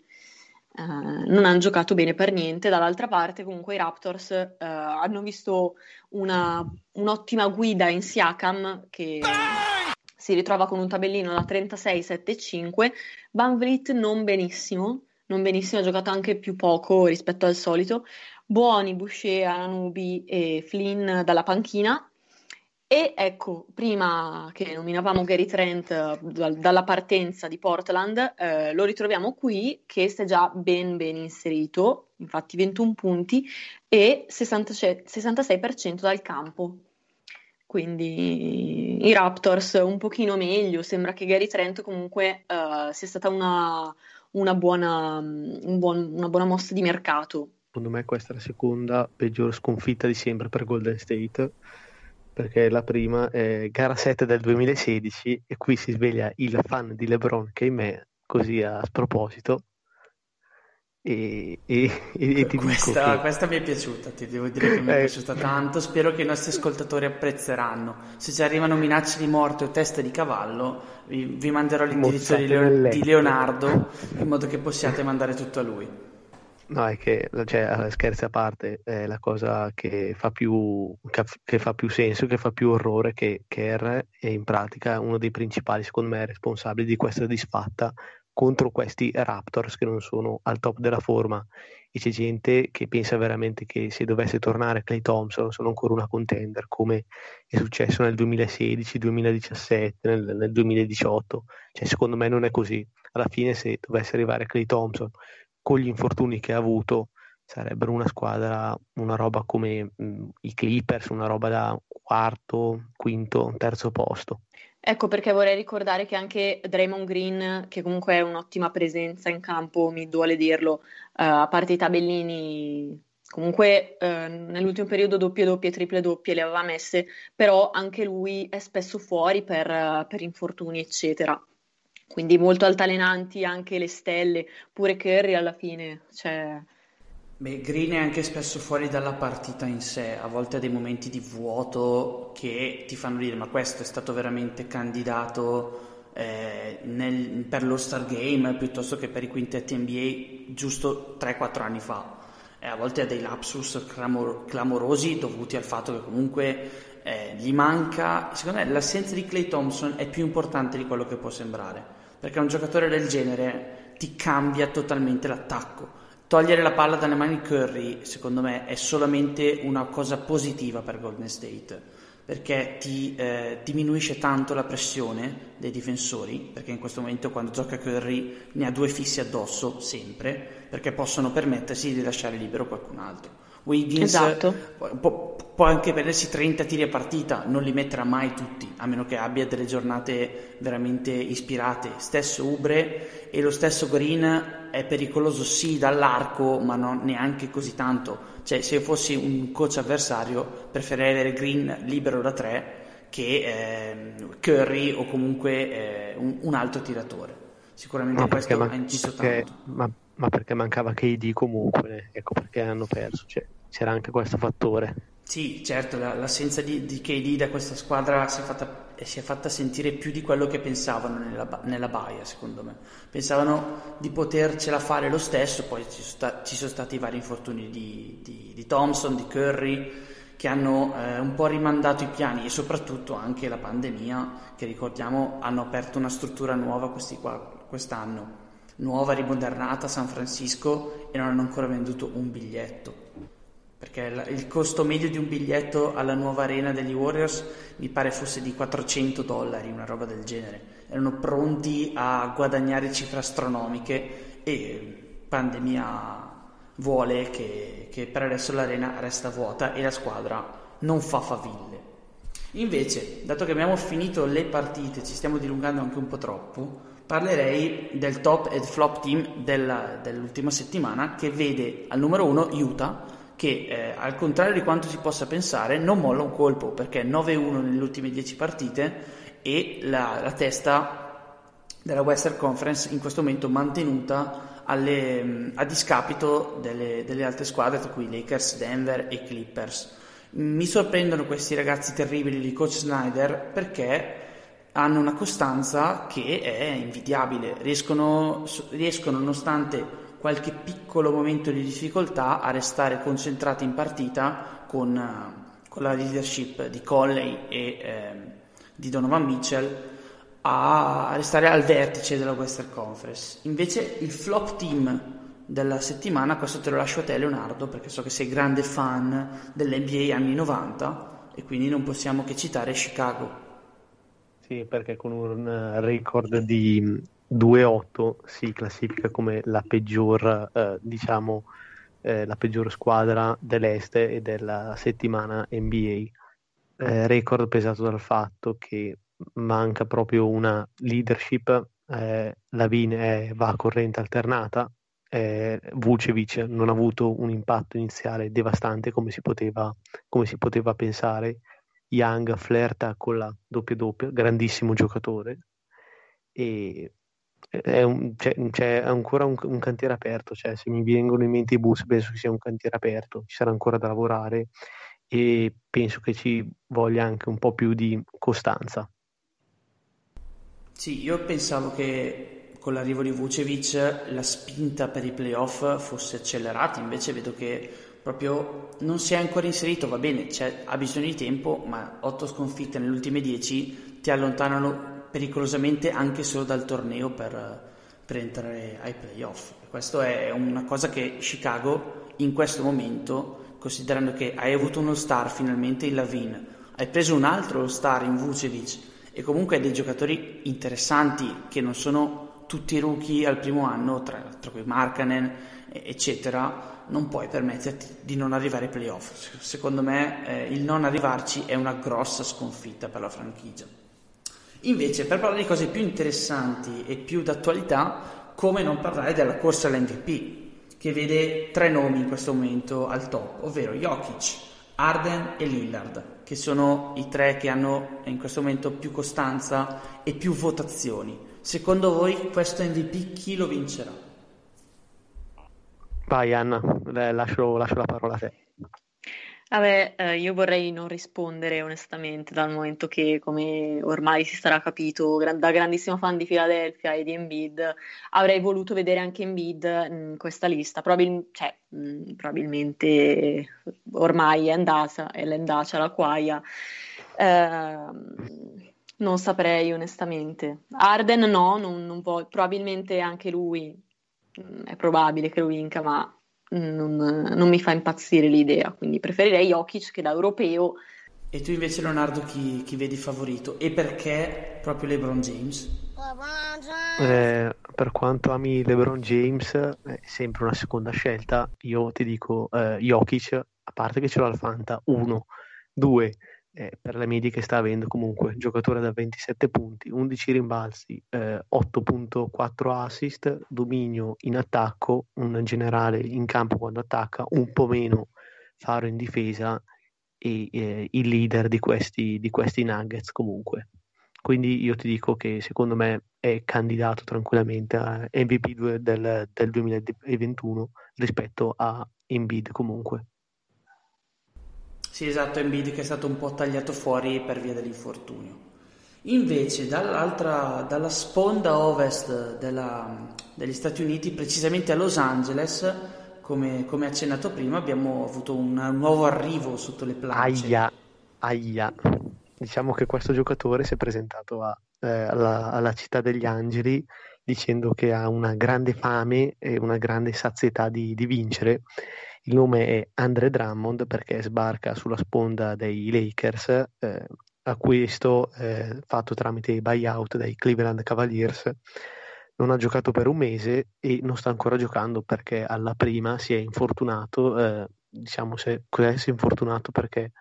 Uh, non hanno giocato bene per niente. Dall'altra parte comunque i Raptors uh, hanno visto una, un'ottima guida in Siakam che... si ritrova con un tabellino da trentasei sette cinque, Van Vliet non benissimo, non benissimo, ha giocato anche più poco rispetto al solito, buoni Boucher, Anunoby e Flynn dalla panchina, e ecco, prima che nominavamo Gary Trent d- dalla partenza di Portland, eh, lo ritroviamo qui che si è già ben ben inserito, infatti ventuno punti e sessantasei per cento dal campo. Quindi i Raptors un pochino meglio, sembra che Gary Trent comunque uh, sia stata una, una, buona, un buon, una buona mossa di mercato. Secondo me questa è la seconda peggior sconfitta di sempre per Golden State, perché la prima è gara sette del duemilasedici e qui si sveglia il fan di LeBron che è in me, così a sproposito. E, e, e ti questa, dico che... questa mi è piaciuta, ti devo dire che mi è piaciuta tanto, spero che i nostri ascoltatori apprezzeranno. Se ci arrivano minacce di morte o teste di cavallo vi, vi manderò l'indirizzo di, Leo, di Leonardo in modo che possiate mandare tutto a lui. No, è che, cioè, scherzi a parte, è la cosa che fa più, che, che fa più senso, che fa più orrore, che Kerr è in pratica uno dei principali, secondo me, responsabili di questa disfatta contro questi Raptors che non sono al top della forma, e c'è gente che pensa veramente che se dovesse tornare Klay Thompson sono ancora una contender, come è successo nel duemilasedici, duemiladiciassette, nel, nel duemiladiciotto, cioè secondo me non è così. Alla fine, se dovesse arrivare Klay Thompson con gli infortuni che ha avuto, sarebbero una squadra, una roba come mh, i Clippers, una roba da quarto, quinto, terzo posto. Ecco perché vorrei ricordare che anche Draymond Green, che comunque è un'ottima presenza in campo, mi duole dirlo, uh, a parte i tabellini, comunque uh, nell'ultimo periodo doppie doppie, triple doppie le aveva messe, però anche lui è spesso fuori per, uh, per infortuni eccetera, quindi molto altalenanti anche le stelle, pure Curry alla fine, cioè... Beh, Green è anche spesso fuori dalla partita in sé, a volte ha dei momenti di vuoto che ti fanno dire ma questo è stato veramente candidato eh, nel, per lo Star Game piuttosto che per i quintetti N B A giusto tre quattro anni fa. Eh, a volte ha dei lapsus clamor- clamorosi dovuti al fatto che comunque eh, gli manca, secondo me l'assenza di Klay Thompson è più importante di quello che può sembrare, perché un giocatore del genere ti cambia totalmente l'attacco. Togliere la palla dalle mani di Curry, secondo me, è solamente una cosa positiva per Golden State, perché ti eh, diminuisce tanto la pressione dei difensori, perché in questo momento quando gioca Curry ne ha due fissi addosso, sempre, perché possono permettersi di lasciare libero qualcun altro. Wiggins esatto. può, può anche prendersi trenta tiri a partita, non li metterà mai tutti, a meno che abbia delle giornate veramente ispirate. Stesso Oubre e lo stesso Green è pericoloso sì dall'arco, ma non neanche così tanto. Cioè, se io fossi un coach avversario preferirei avere Green libero da tre che eh, Curry o comunque eh, un, un altro tiratore. Sicuramente questo man- ha inciso perché, tanto. Ma, ma perché mancava K D comunque, ecco perché hanno perso, cioè, c'era anche questo fattore. Sì, certo, la, l'assenza di, di K D da questa squadra si è, fatta, si è fatta sentire più di quello che pensavano nella, nella baia, secondo me. Pensavano di potercela fare lo stesso, poi ci, sta, ci sono stati i vari infortuni di, di, di Thompson, di Curry, che hanno eh, un po' rimandato i piani e soprattutto anche la pandemia, che ricordiamo hanno aperto una struttura nuova questi qua quest'anno, nuova, rimodernata a San Francisco, e non hanno ancora venduto un biglietto, perché il costo medio di un biglietto alla nuova arena degli Warriors mi pare fosse di quattrocento dollari, una roba del genere. Erano pronti a guadagnare cifre astronomiche e pandemia vuole che, che per adesso l'arena resta vuota e la squadra non fa faville. Invece, dato che abbiamo finito le partite, ci stiamo dilungando anche un po' troppo, parlerei del top e flop team della, dell'ultima settimana, che vede al numero uno Utah, che eh, al contrario di quanto si possa pensare non molla un colpo, perché nove uno nelle ultime dieci partite e la, la testa della Western Conference in questo momento mantenuta alle, a discapito delle, delle altre squadre, tra cui Lakers, Denver e Clippers. Mi sorprendono questi ragazzi terribili di coach Snyder, perché hanno una costanza che è invidiabile, riescono, riescono nonostante qualche piccolo momento di difficoltà a restare concentrati in partita con, con la leadership di Conley e eh, di Donovan Mitchell, a, a restare al vertice della Western Conference. Invece il flop team della settimana, questo te lo lascio a te Leonardo, perché so che sei grande fan dell'N B A anni novanta e quindi non possiamo che citare Chicago. Sì, perché con un record di due otto si classifica come la peggior, eh, diciamo, eh, la peggior squadra dell'Est e della settimana N B A. Eh, record pesato dal fatto che manca proprio una leadership. Eh, Lavin è, va a corrente alternata. Eh, Vucevic non ha avuto un impatto iniziale devastante come si poteva, come si poteva pensare. Young flirta con la doppia-doppia, grandissimo giocatore, e è un, c'è, c'è ancora un, un cantiere aperto, cioè se mi vengono in mente i bus penso che sia un cantiere aperto, ci sarà ancora da lavorare e penso che ci voglia anche un po' più di costanza. Sì, io pensavo che con l'arrivo di Vucevic la spinta per i playoff fosse accelerata, invece vedo che proprio non si è ancora inserito. Va bene, cioè, ha bisogno di tempo, ma otto sconfitte nelle ultime dieci ti allontanano pericolosamente anche solo dal torneo per, per entrare ai playoff. Questo è una cosa che Chicago in questo momento, considerando che hai avuto uno star finalmente in Lavin, hai preso un altro star in Vucevic e comunque hai dei giocatori interessanti che non sono tutti i rookie al primo anno, tra, tra cui Markkanen eccetera, non puoi permetterti di non arrivare ai playoff. Secondo me eh, il non arrivarci è una grossa sconfitta per la franchigia. Invece, per parlare di cose più interessanti e più d'attualità, come non parlare della corsa all'M V P, che vede tre nomi in questo momento al top, ovvero Jokic, Harden e Lillard, che sono i tre che hanno in questo momento più costanza e più votazioni. Secondo voi questo M V P chi lo vincerà? Vai Anna, eh, lascio, lascio la parola a te. Vabbè, eh, io vorrei non rispondere onestamente, dal momento che, come ormai si sarà capito, gran- da grandissima fan di Philadelphia e di Embiid, avrei voluto vedere anche Embiid in questa lista. Probabil- cioè, mh, probabilmente ormai è andata, è l'endacia la quaia. Eh, non saprei onestamente. Harden no, non, non vo- probabilmente anche lui, mh, è probabile che lo vinca, ma... Non, non mi fa impazzire l'idea, quindi preferirei Jokic, che da europeo. E tu invece, Leonardo, chi, chi vedi favorito? E perché proprio LeBron James? LeBron James. Eh, per quanto ami LeBron James, è sempre una seconda scelta. Io ti dico eh, Jokic, a parte che ce l'ho al Fanta, uno, due, eh, per le medie che sta avendo comunque, giocatore da ventisette punti, undici rimbalzi, eh, otto virgola quattro assist, dominio in attacco, un generale in campo quando attacca, un po' meno faro in difesa, e eh, il leader di questi, di questi Nuggets comunque. Quindi io ti dico che secondo me è candidato tranquillamente a M V P del, del duemilaventuno rispetto a Embiid comunque. Sì, esatto, Embiid che è stato un po' tagliato fuori per via dell'infortunio. Invece dall'altra, dalla sponda ovest della, degli Stati Uniti, precisamente a Los Angeles, come, come accennato prima, abbiamo avuto un nuovo arrivo sotto le placche. Aia, aia. Diciamo che questo giocatore si è presentato a, eh, alla, alla Città degli Angeli dicendo che ha una grande fame e una grande sazietà di, di vincere. Il nome è Andre Drummond, perché sbarca sulla sponda dei Lakers, eh, acquisto eh, fatto tramite buyout dai Cleveland Cavaliers. Non ha giocato per un mese e non sta ancora giocando perché alla prima si è infortunato, eh, diciamo se cos'è, si è infortunato perché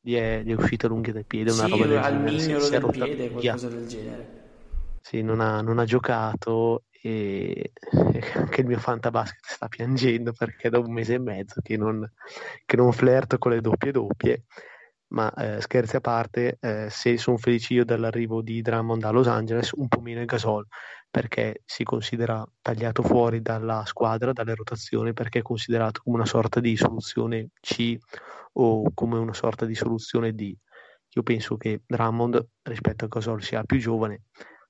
gli è, gli è uscita l'unghia del piede, una sì, roba del al genere, mignolo si, del si piede, qualcosa del genere. Sì, non ha, non ha giocato. E anche il mio fantabasket sta piangendo perché è da un mese e mezzo che non, che non flirto con le doppie doppie, ma eh, scherzi a parte, eh, se sono felice io dell'arrivo di Drummond a Los Angeles, un po' meno il Gasol, perché si considera tagliato fuori dalla squadra, dalle rotazioni, perché è considerato come una sorta di soluzione C o come una sorta di soluzione D. Io penso che Drummond rispetto a Gasol sia più giovane,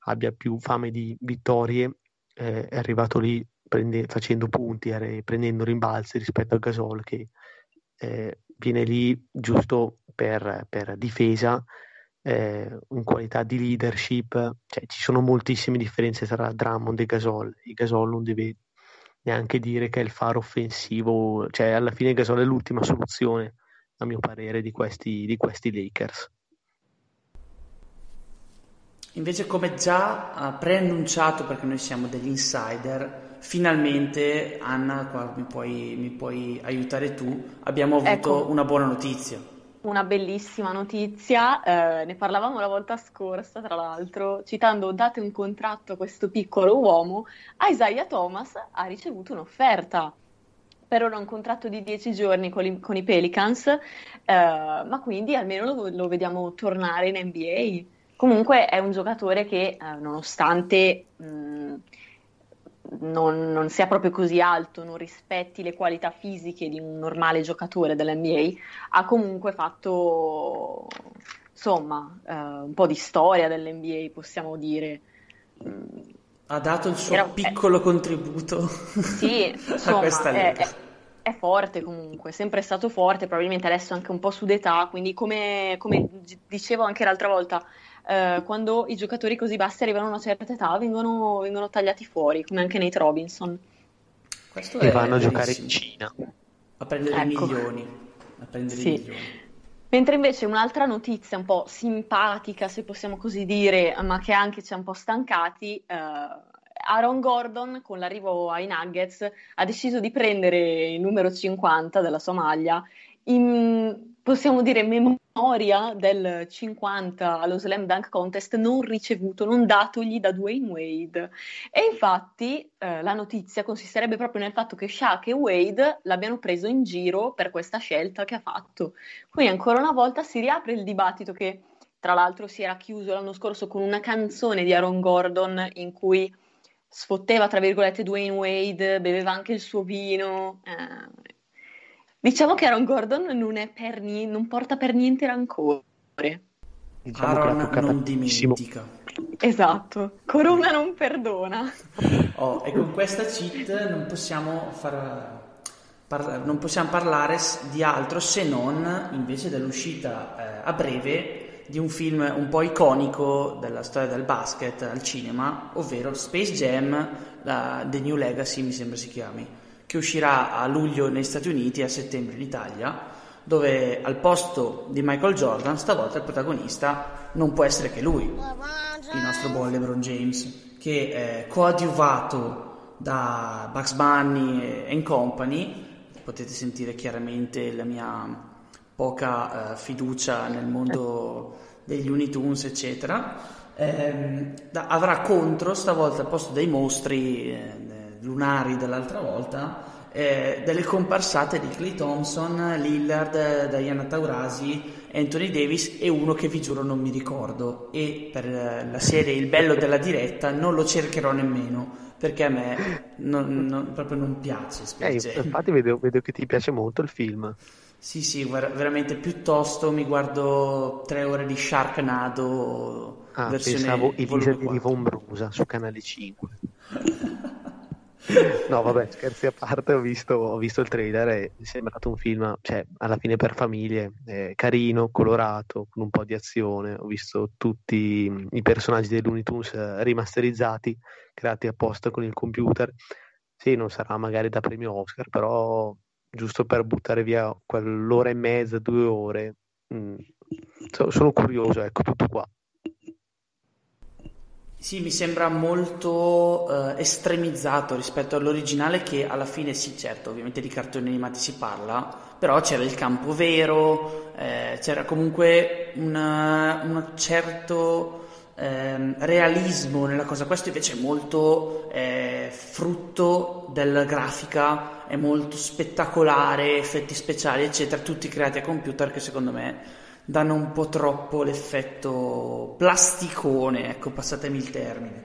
abbia più fame di vittorie, eh, è arrivato lì prende, facendo punti, re, prendendo rimbalzi rispetto a Gasol che eh, viene lì giusto per, per difesa, eh, in qualità di leadership, cioè ci sono moltissime differenze tra Drummond e Gasol. E Gasol non deve neanche dire che è il faro offensivo, cioè alla fine Gasol è l'ultima soluzione a mio parere di questi, di questi Lakers. Invece, come già preannunciato, perché noi siamo degli insider, finalmente, Anna, qua mi puoi, mi puoi aiutare tu, abbiamo avuto ecco, una buona notizia. Una bellissima notizia, eh, ne parlavamo la volta scorsa, tra l'altro, citando date un contratto a questo piccolo uomo, Isaiah Thomas ha ricevuto un'offerta. Per ora un contratto di dieci giorni con, i, con i Pelicans, eh, ma quindi almeno lo, lo vediamo tornare in N B A. Comunque è un giocatore che, eh, nonostante mh, non, non sia proprio così alto, non rispetti le qualità fisiche di un normale giocatore dell'N B A, ha comunque fatto insomma eh, un po' di storia dell'N B A, possiamo dire. Ha dato il suo Era, piccolo eh, contributo sì, insomma, a questa lega. È, è, È forte comunque, sempre stato forte, probabilmente adesso anche un po' su d'età, quindi come, come dicevo anche l'altra volta, eh, quando i giocatori così bassi arrivano a una certa età vengono, vengono tagliati fuori, come anche Nate Robinson. Questo e vanno a giocare in Cina, a prendere ecco. milioni, a prendere sì. milioni. Mentre invece un'altra notizia un po' simpatica, se possiamo così dire, ma che anche ci ha un po' stancati, eh, Aaron Gordon, con l'arrivo ai Nuggets, ha deciso di prendere il numero cinquanta della sua maglia in, possiamo dire, memoria del cinquanta allo Slam Dunk Contest non ricevuto, non datogli da Dwayne Wade. E infatti eh, la notizia consisterebbe proprio nel fatto che Shaq e Wade l'abbiano preso in giro per questa scelta che ha fatto. Quindi ancora una volta si riapre il dibattito che tra l'altro si era chiuso l'anno scorso con una canzone di Aaron Gordon in cui sfotteva tra virgolette Dwayne Wade, beveva anche il suo vino. Eh, diciamo che Aaron Gordon non è per ni- non porta per niente rancore. Diciamo Aaron che non dimentica. Esatto, Corona non perdona. Oh, e con questa cheat non possiamo far Parla- non possiamo parlare di altro se non invece dell'uscita eh, a breve di un film un po' iconico della storia del basket al cinema, ovvero Space Jam, la, The New Legacy mi sembra si chiami, che uscirà a luglio negli Stati Uniti e a settembre in Italia, dove al posto di Michael Jordan stavolta il protagonista non può essere che lui, il nostro buon LeBron James, che è coadiuvato da Bugs Bunny and Company. Potete sentire chiaramente la mia poca eh, fiducia nel mondo degli Looney Tunes, eccetera. Eh, da, avrà contro, stavolta al posto dei mostri eh, lunari dell'altra volta, eh, delle comparsate di Klay Thompson, Lillard, Diana Taurasi, Anthony Davis e uno che vi giuro non mi ricordo. E per la serie Il bello della diretta non lo cercherò nemmeno, perché a me non, non, proprio non piace. Eh, infatti vedo, vedo che ti piace molto il film. Sì, sì, guarda, veramente piuttosto mi guardo tre ore di Sharknado. Ah, pensavo I Lizardi di Von Brusa su Canale cinque. No, vabbè, scherzi a parte, ho visto, ho visto il trailer e mi è sembrato un film, cioè, alla fine per famiglie, eh, carino, colorato, con un po' di azione. Ho visto tutti i personaggi dei Looney Tunes rimasterizzati, creati apposta con il computer. Sì, non sarà magari da premio Oscar, però giusto per buttare via quell'ora e mezza, due ore. Mm. So, sono curioso, ecco, tutto qua. Sì, mi sembra molto uh, estremizzato rispetto all'originale, che alla fine sì, certo, ovviamente di cartoni animati si parla, però c'era il campo vero, eh, c'era comunque un una certo eh, realismo nella cosa. Questo invece è molto eh, frutto della grafica, è molto spettacolare, effetti speciali eccetera, tutti creati a computer, che secondo me danno un po' troppo l'effetto plasticone, ecco, passatemi il termine.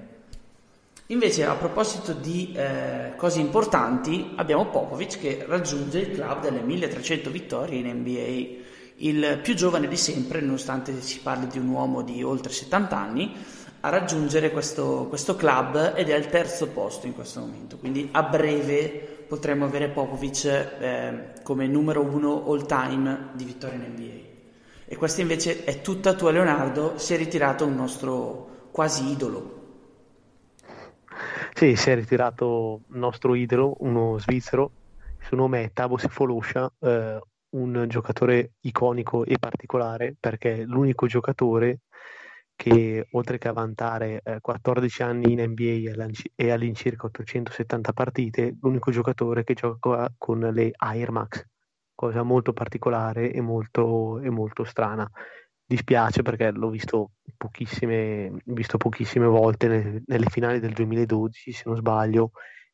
Invece, a proposito di eh, cose importanti, abbiamo Popovich che raggiunge il club delle milletrecento vittorie in N B A, il più giovane di sempre, nonostante si parli di un uomo di oltre settanta anni, a raggiungere questo, questo club, ed è al terzo posto in questo momento, quindi a breve potremo avere Popovich eh, come numero uno all time di vittorie in N B A. E questa invece è tutta tua, Leonardo. Si è ritirato un nostro quasi idolo. Sì, si è ritirato un nostro idolo, uno svizzero, il suo nome è Thabo Sefolosha, eh, un giocatore iconico e particolare, perché è l'unico giocatore che, oltre che a vantare eh, quattordici anni in N B A e all'incirca ottocentosettanta partite, l'unico giocatore che gioca con le Air Max, cosa molto particolare e molto, e molto strana. Dispiace perché l'ho visto pochissime, visto pochissime volte nelle, nelle finali del duemiladodici, se non sbaglio,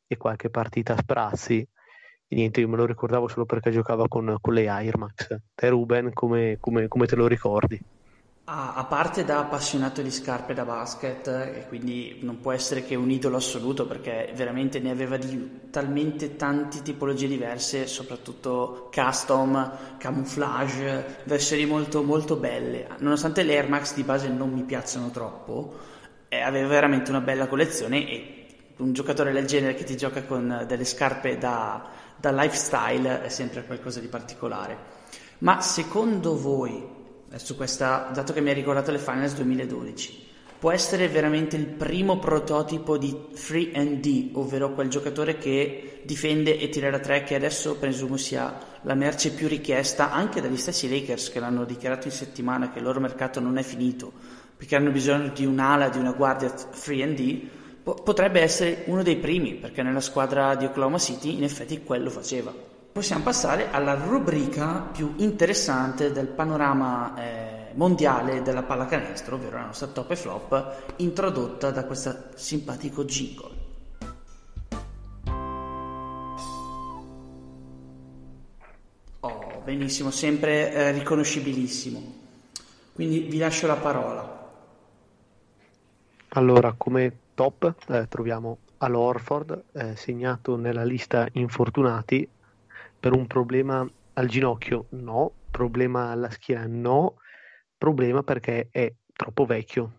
e qualche partita a sprazzi, e niente, io me lo ricordavo solo perché giocava con, con le Air Max. Te, Ruben, come, come, come te lo ricordi? Ah, a parte da appassionato di scarpe da basket, e quindi non può essere che un idolo assoluto, perché veramente ne aveva di talmente tante tipologie diverse, soprattutto custom, camouflage, versioni molto molto belle. Nonostante le Air Max di base non mi piacciono troppo, eh, aveva veramente una bella collezione, e un giocatore del genere che ti gioca con delle scarpe da, da lifestyle è sempre qualcosa di particolare. Ma secondo voi, su questa, dato che mi ha ricordato le Finals duemiladodici, può essere veramente il primo prototipo di tre and D, ovvero quel giocatore che difende e tira da tre, che adesso presumo sia la merce più richiesta anche dagli stessi Lakers, che l'hanno dichiarato in settimana che il loro mercato non è finito perché hanno bisogno di un'ala, di una guardia tre and D. Po- potrebbe essere uno dei primi, perché nella squadra di Oklahoma City in effetti quello faceva. Possiamo passare alla rubrica più interessante del panorama eh, mondiale della pallacanestro, ovvero la nostra top e flop, introdotta da questo simpatico jingle. Oh, benissimo, sempre eh, riconoscibilissimo. Quindi vi lascio la parola. Allora, come top eh, troviamo all'Orford, eh, segnato nella lista infortunati per un problema al ginocchio, no, problema alla schiena, no, problema perché è troppo vecchio.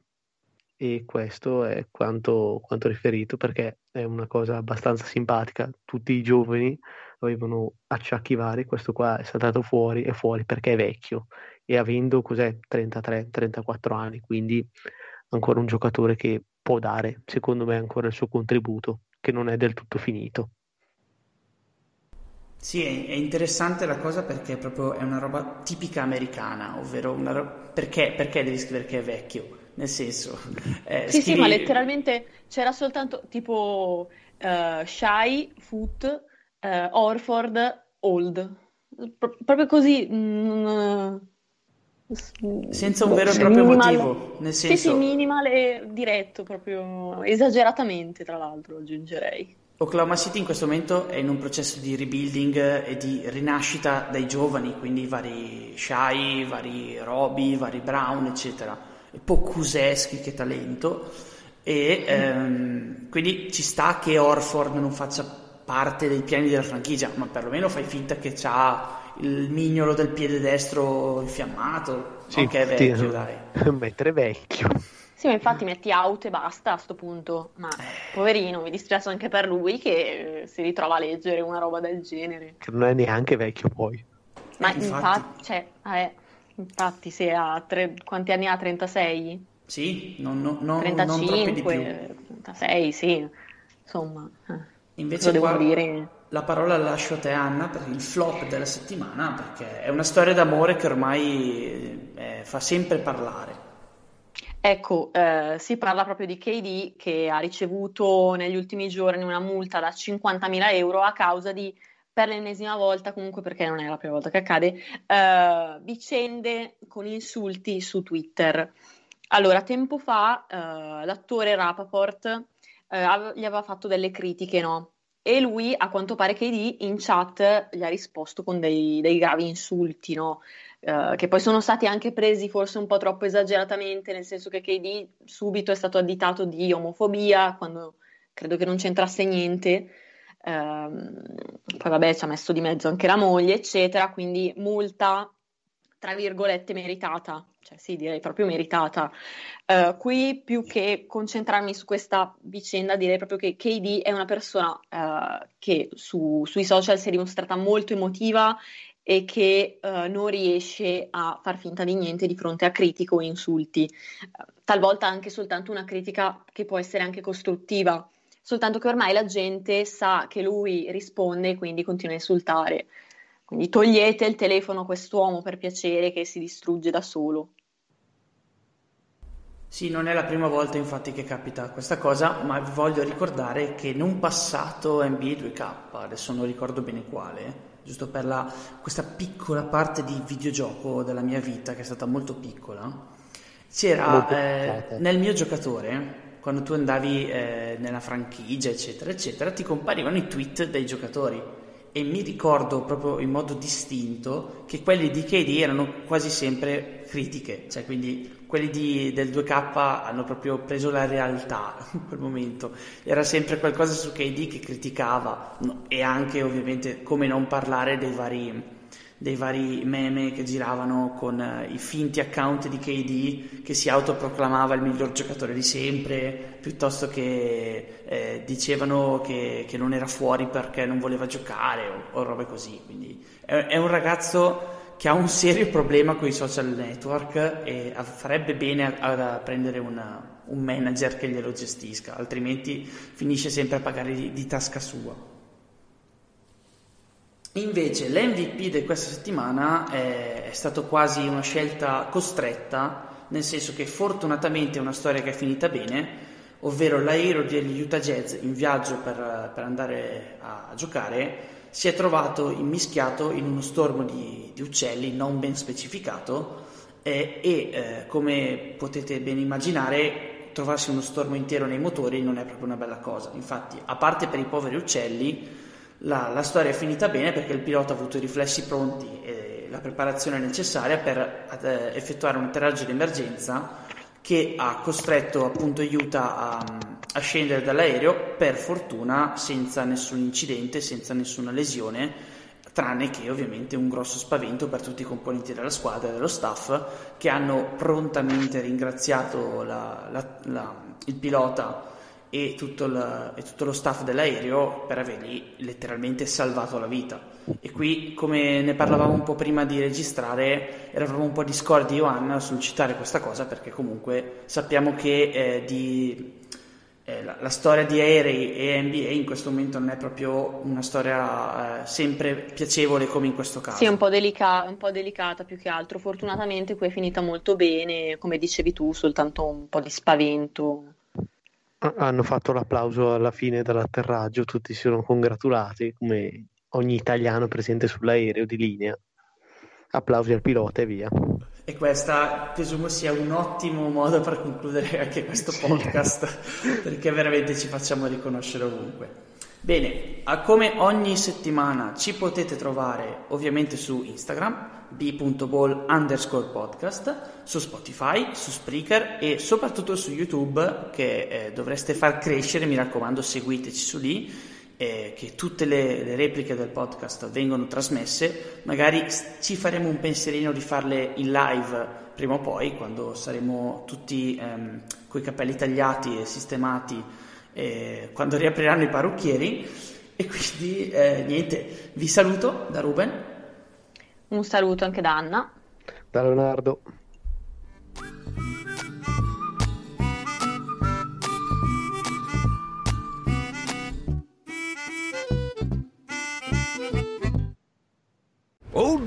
E questo è quanto, quanto riferito, perché è una cosa abbastanza simpatica. Tutti i giovani avevano acciacchi vari, questo qua è saltato fuori e fuori perché è vecchio, e avendo cos'è trentatré trentaquattro anni, quindi ancora un giocatore che può dare, secondo me, ancora il suo contributo, che non è del tutto finito. Sì, è interessante la cosa perché proprio è una roba tipica americana, ovvero una roba... perché, perché devi scrivere che è vecchio? Nel senso, eh, sì, scrivi... sì, ma letteralmente c'era soltanto tipo uh, Shy, Foot, uh, Orford, Old. Pro- proprio così, mm, senza un vero e proprio minimal... motivo. Nel senso... Sì, sì, minimal e diretto, proprio esageratamente, tra l'altro, aggiungerei. Oklahoma City in questo momento è in un processo di rebuilding e di rinascita dai giovani, quindi vari Shy, vari Roby, vari Brown, eccetera. Pokusevski, che talento, e ehm, quindi ci sta che Orford non faccia parte dei piani della franchigia, ma perlomeno fai finta che c'ha il mignolo del piede destro infiammato, sì, no, che è vecchio, sì, dai. Mentre vecchio. Sì, ma infatti metti out e basta a sto punto, ma poverino, mi dispiace anche per lui che si ritrova a leggere una roba del genere. Che non è neanche vecchio poi. Ma eh, infatti, infatti cioè, eh, infatti se ha tre, quanti anni ha? trentasei? Sì, non, no, no, trentacinque, non di più. trentasei, sì, insomma. Invece devo dire, la parola la lascio a te, Anna, per il flop della settimana, perché è una storia d'amore che ormai eh, fa sempre parlare. Ecco, eh, si parla proprio di K D, che ha ricevuto negli ultimi giorni una multa da cinquantamila euro a causa di, per l'ennesima volta, comunque, perché non è la prima volta che accade, uh, vicende con insulti su Twitter. Allora, tempo fa uh, l'attore Rapaport uh, av- gli aveva fatto delle critiche, no? E lui, a quanto pare K D, in chat gli ha risposto con dei, dei gravi insulti, no? Uh, che poi sono stati anche presi forse un po' troppo esageratamente, nel senso che K D subito è stato additato di omofobia, quando credo che non c'entrasse niente. Uh, poi vabbè, ci ha messo di mezzo anche la moglie, eccetera, quindi multa tra virgolette meritata, cioè sì, direi proprio meritata. Uh, qui, più che concentrarmi su questa vicenda, direi proprio che K D è una persona uh, che su, sui social si è dimostrata molto emotiva e che uh, non riesce a far finta di niente di fronte a critiche o insulti, uh, talvolta anche soltanto una critica che può essere anche costruttiva. Soltanto che ormai la gente sa che lui risponde e quindi continua a insultare. Quindi togliete il telefono a quest'uomo, per piacere, che si distrugge da solo. Sì, non è la prima volta infatti che capita questa cosa, ma vi voglio ricordare che in un passato N B A due K, adesso non ricordo bene quale, giusto per la, questa piccola parte di videogioco della mia vita, che è stata molto piccola, c'era eh, nel mio giocatore... Quando tu andavi eh, nella franchigia, eccetera, eccetera, ti comparivano i tweet dei giocatori. E mi ricordo proprio in modo distinto che quelli di K D erano quasi sempre critiche. Cioè, quindi quelli di, del due K hanno proprio preso la realtà in quel momento. Era sempre qualcosa su K D che criticava. No, e anche, ovviamente, come non parlare dei vari... dei vari meme che giravano con uh, i finti account di K D che si autoproclamava il miglior giocatore di sempre, piuttosto che eh, dicevano che, che non era fuori perché non voleva giocare o, o robe così. Quindi è, è un ragazzo che ha un serio problema con i social network e farebbe bene a, a prendere una, un manager che glielo gestisca, altrimenti finisce sempre a pagare di, di tasca sua. Invece l'M V P di questa settimana è, è stato quasi una scelta costretta, nel senso che fortunatamente è una storia che è finita bene, ovvero l'aereo degli Utah Jazz in viaggio per, per andare a, a giocare si è trovato immischiato in uno stormo di, di uccelli non ben specificato e, e eh, come potete ben immaginare, trovarsi uno stormo intero nei motori non è proprio una bella cosa. Infatti, a parte per i poveri uccelli, La, la storia è finita bene perché il pilota ha avuto i riflessi pronti e la preparazione necessaria per ad, effettuare un atterraggio d'emergenza che ha costretto appunto Utah a, a scendere dall'aereo, per fortuna senza nessun incidente, senza nessuna lesione, tranne che ovviamente un grosso spavento per tutti i componenti della squadra e dello staff, che hanno prontamente ringraziato la, la, la, il pilota e tutto, la, e tutto lo staff dell'aereo per avergli letteralmente salvato la vita. E qui, come ne parlavamo un po' prima di registrare, eravamo un po' discordi io e Anna sul citare questa cosa, perché comunque sappiamo che eh, di... Eh, la, la storia di aerei e N B A in questo momento non è proprio una storia eh, sempre piacevole come in questo caso. Sì, è un po' delica- un po' delicata più che altro. Fortunatamente qui è finita molto bene, come dicevi tu, soltanto un po' di spavento. Hanno fatto l'applauso alla fine dell'atterraggio, tutti si sono congratulati, come ogni italiano presente sull'aereo di linea. Applausi al pilota e via. E questa presumo sia un ottimo modo per concludere anche questo podcast, perché veramente ci facciamo riconoscere ovunque. Bene, come ogni settimana ci potete trovare ovviamente su Instagram, b punto ball underscore podcast, su Spotify, su Spreaker e soprattutto su YouTube, che eh, dovreste far crescere, mi raccomando, seguiteci su lì, eh, che tutte le, le repliche del podcast vengono trasmesse. Magari ci faremo un pensierino di farle in live prima o poi, quando saremo tutti ehm, coi capelli tagliati e sistemati, eh, quando riapriranno i parrucchieri. E quindi eh, niente, vi saluto da Ruben, un saluto anche da Anna, da Leonardo. Old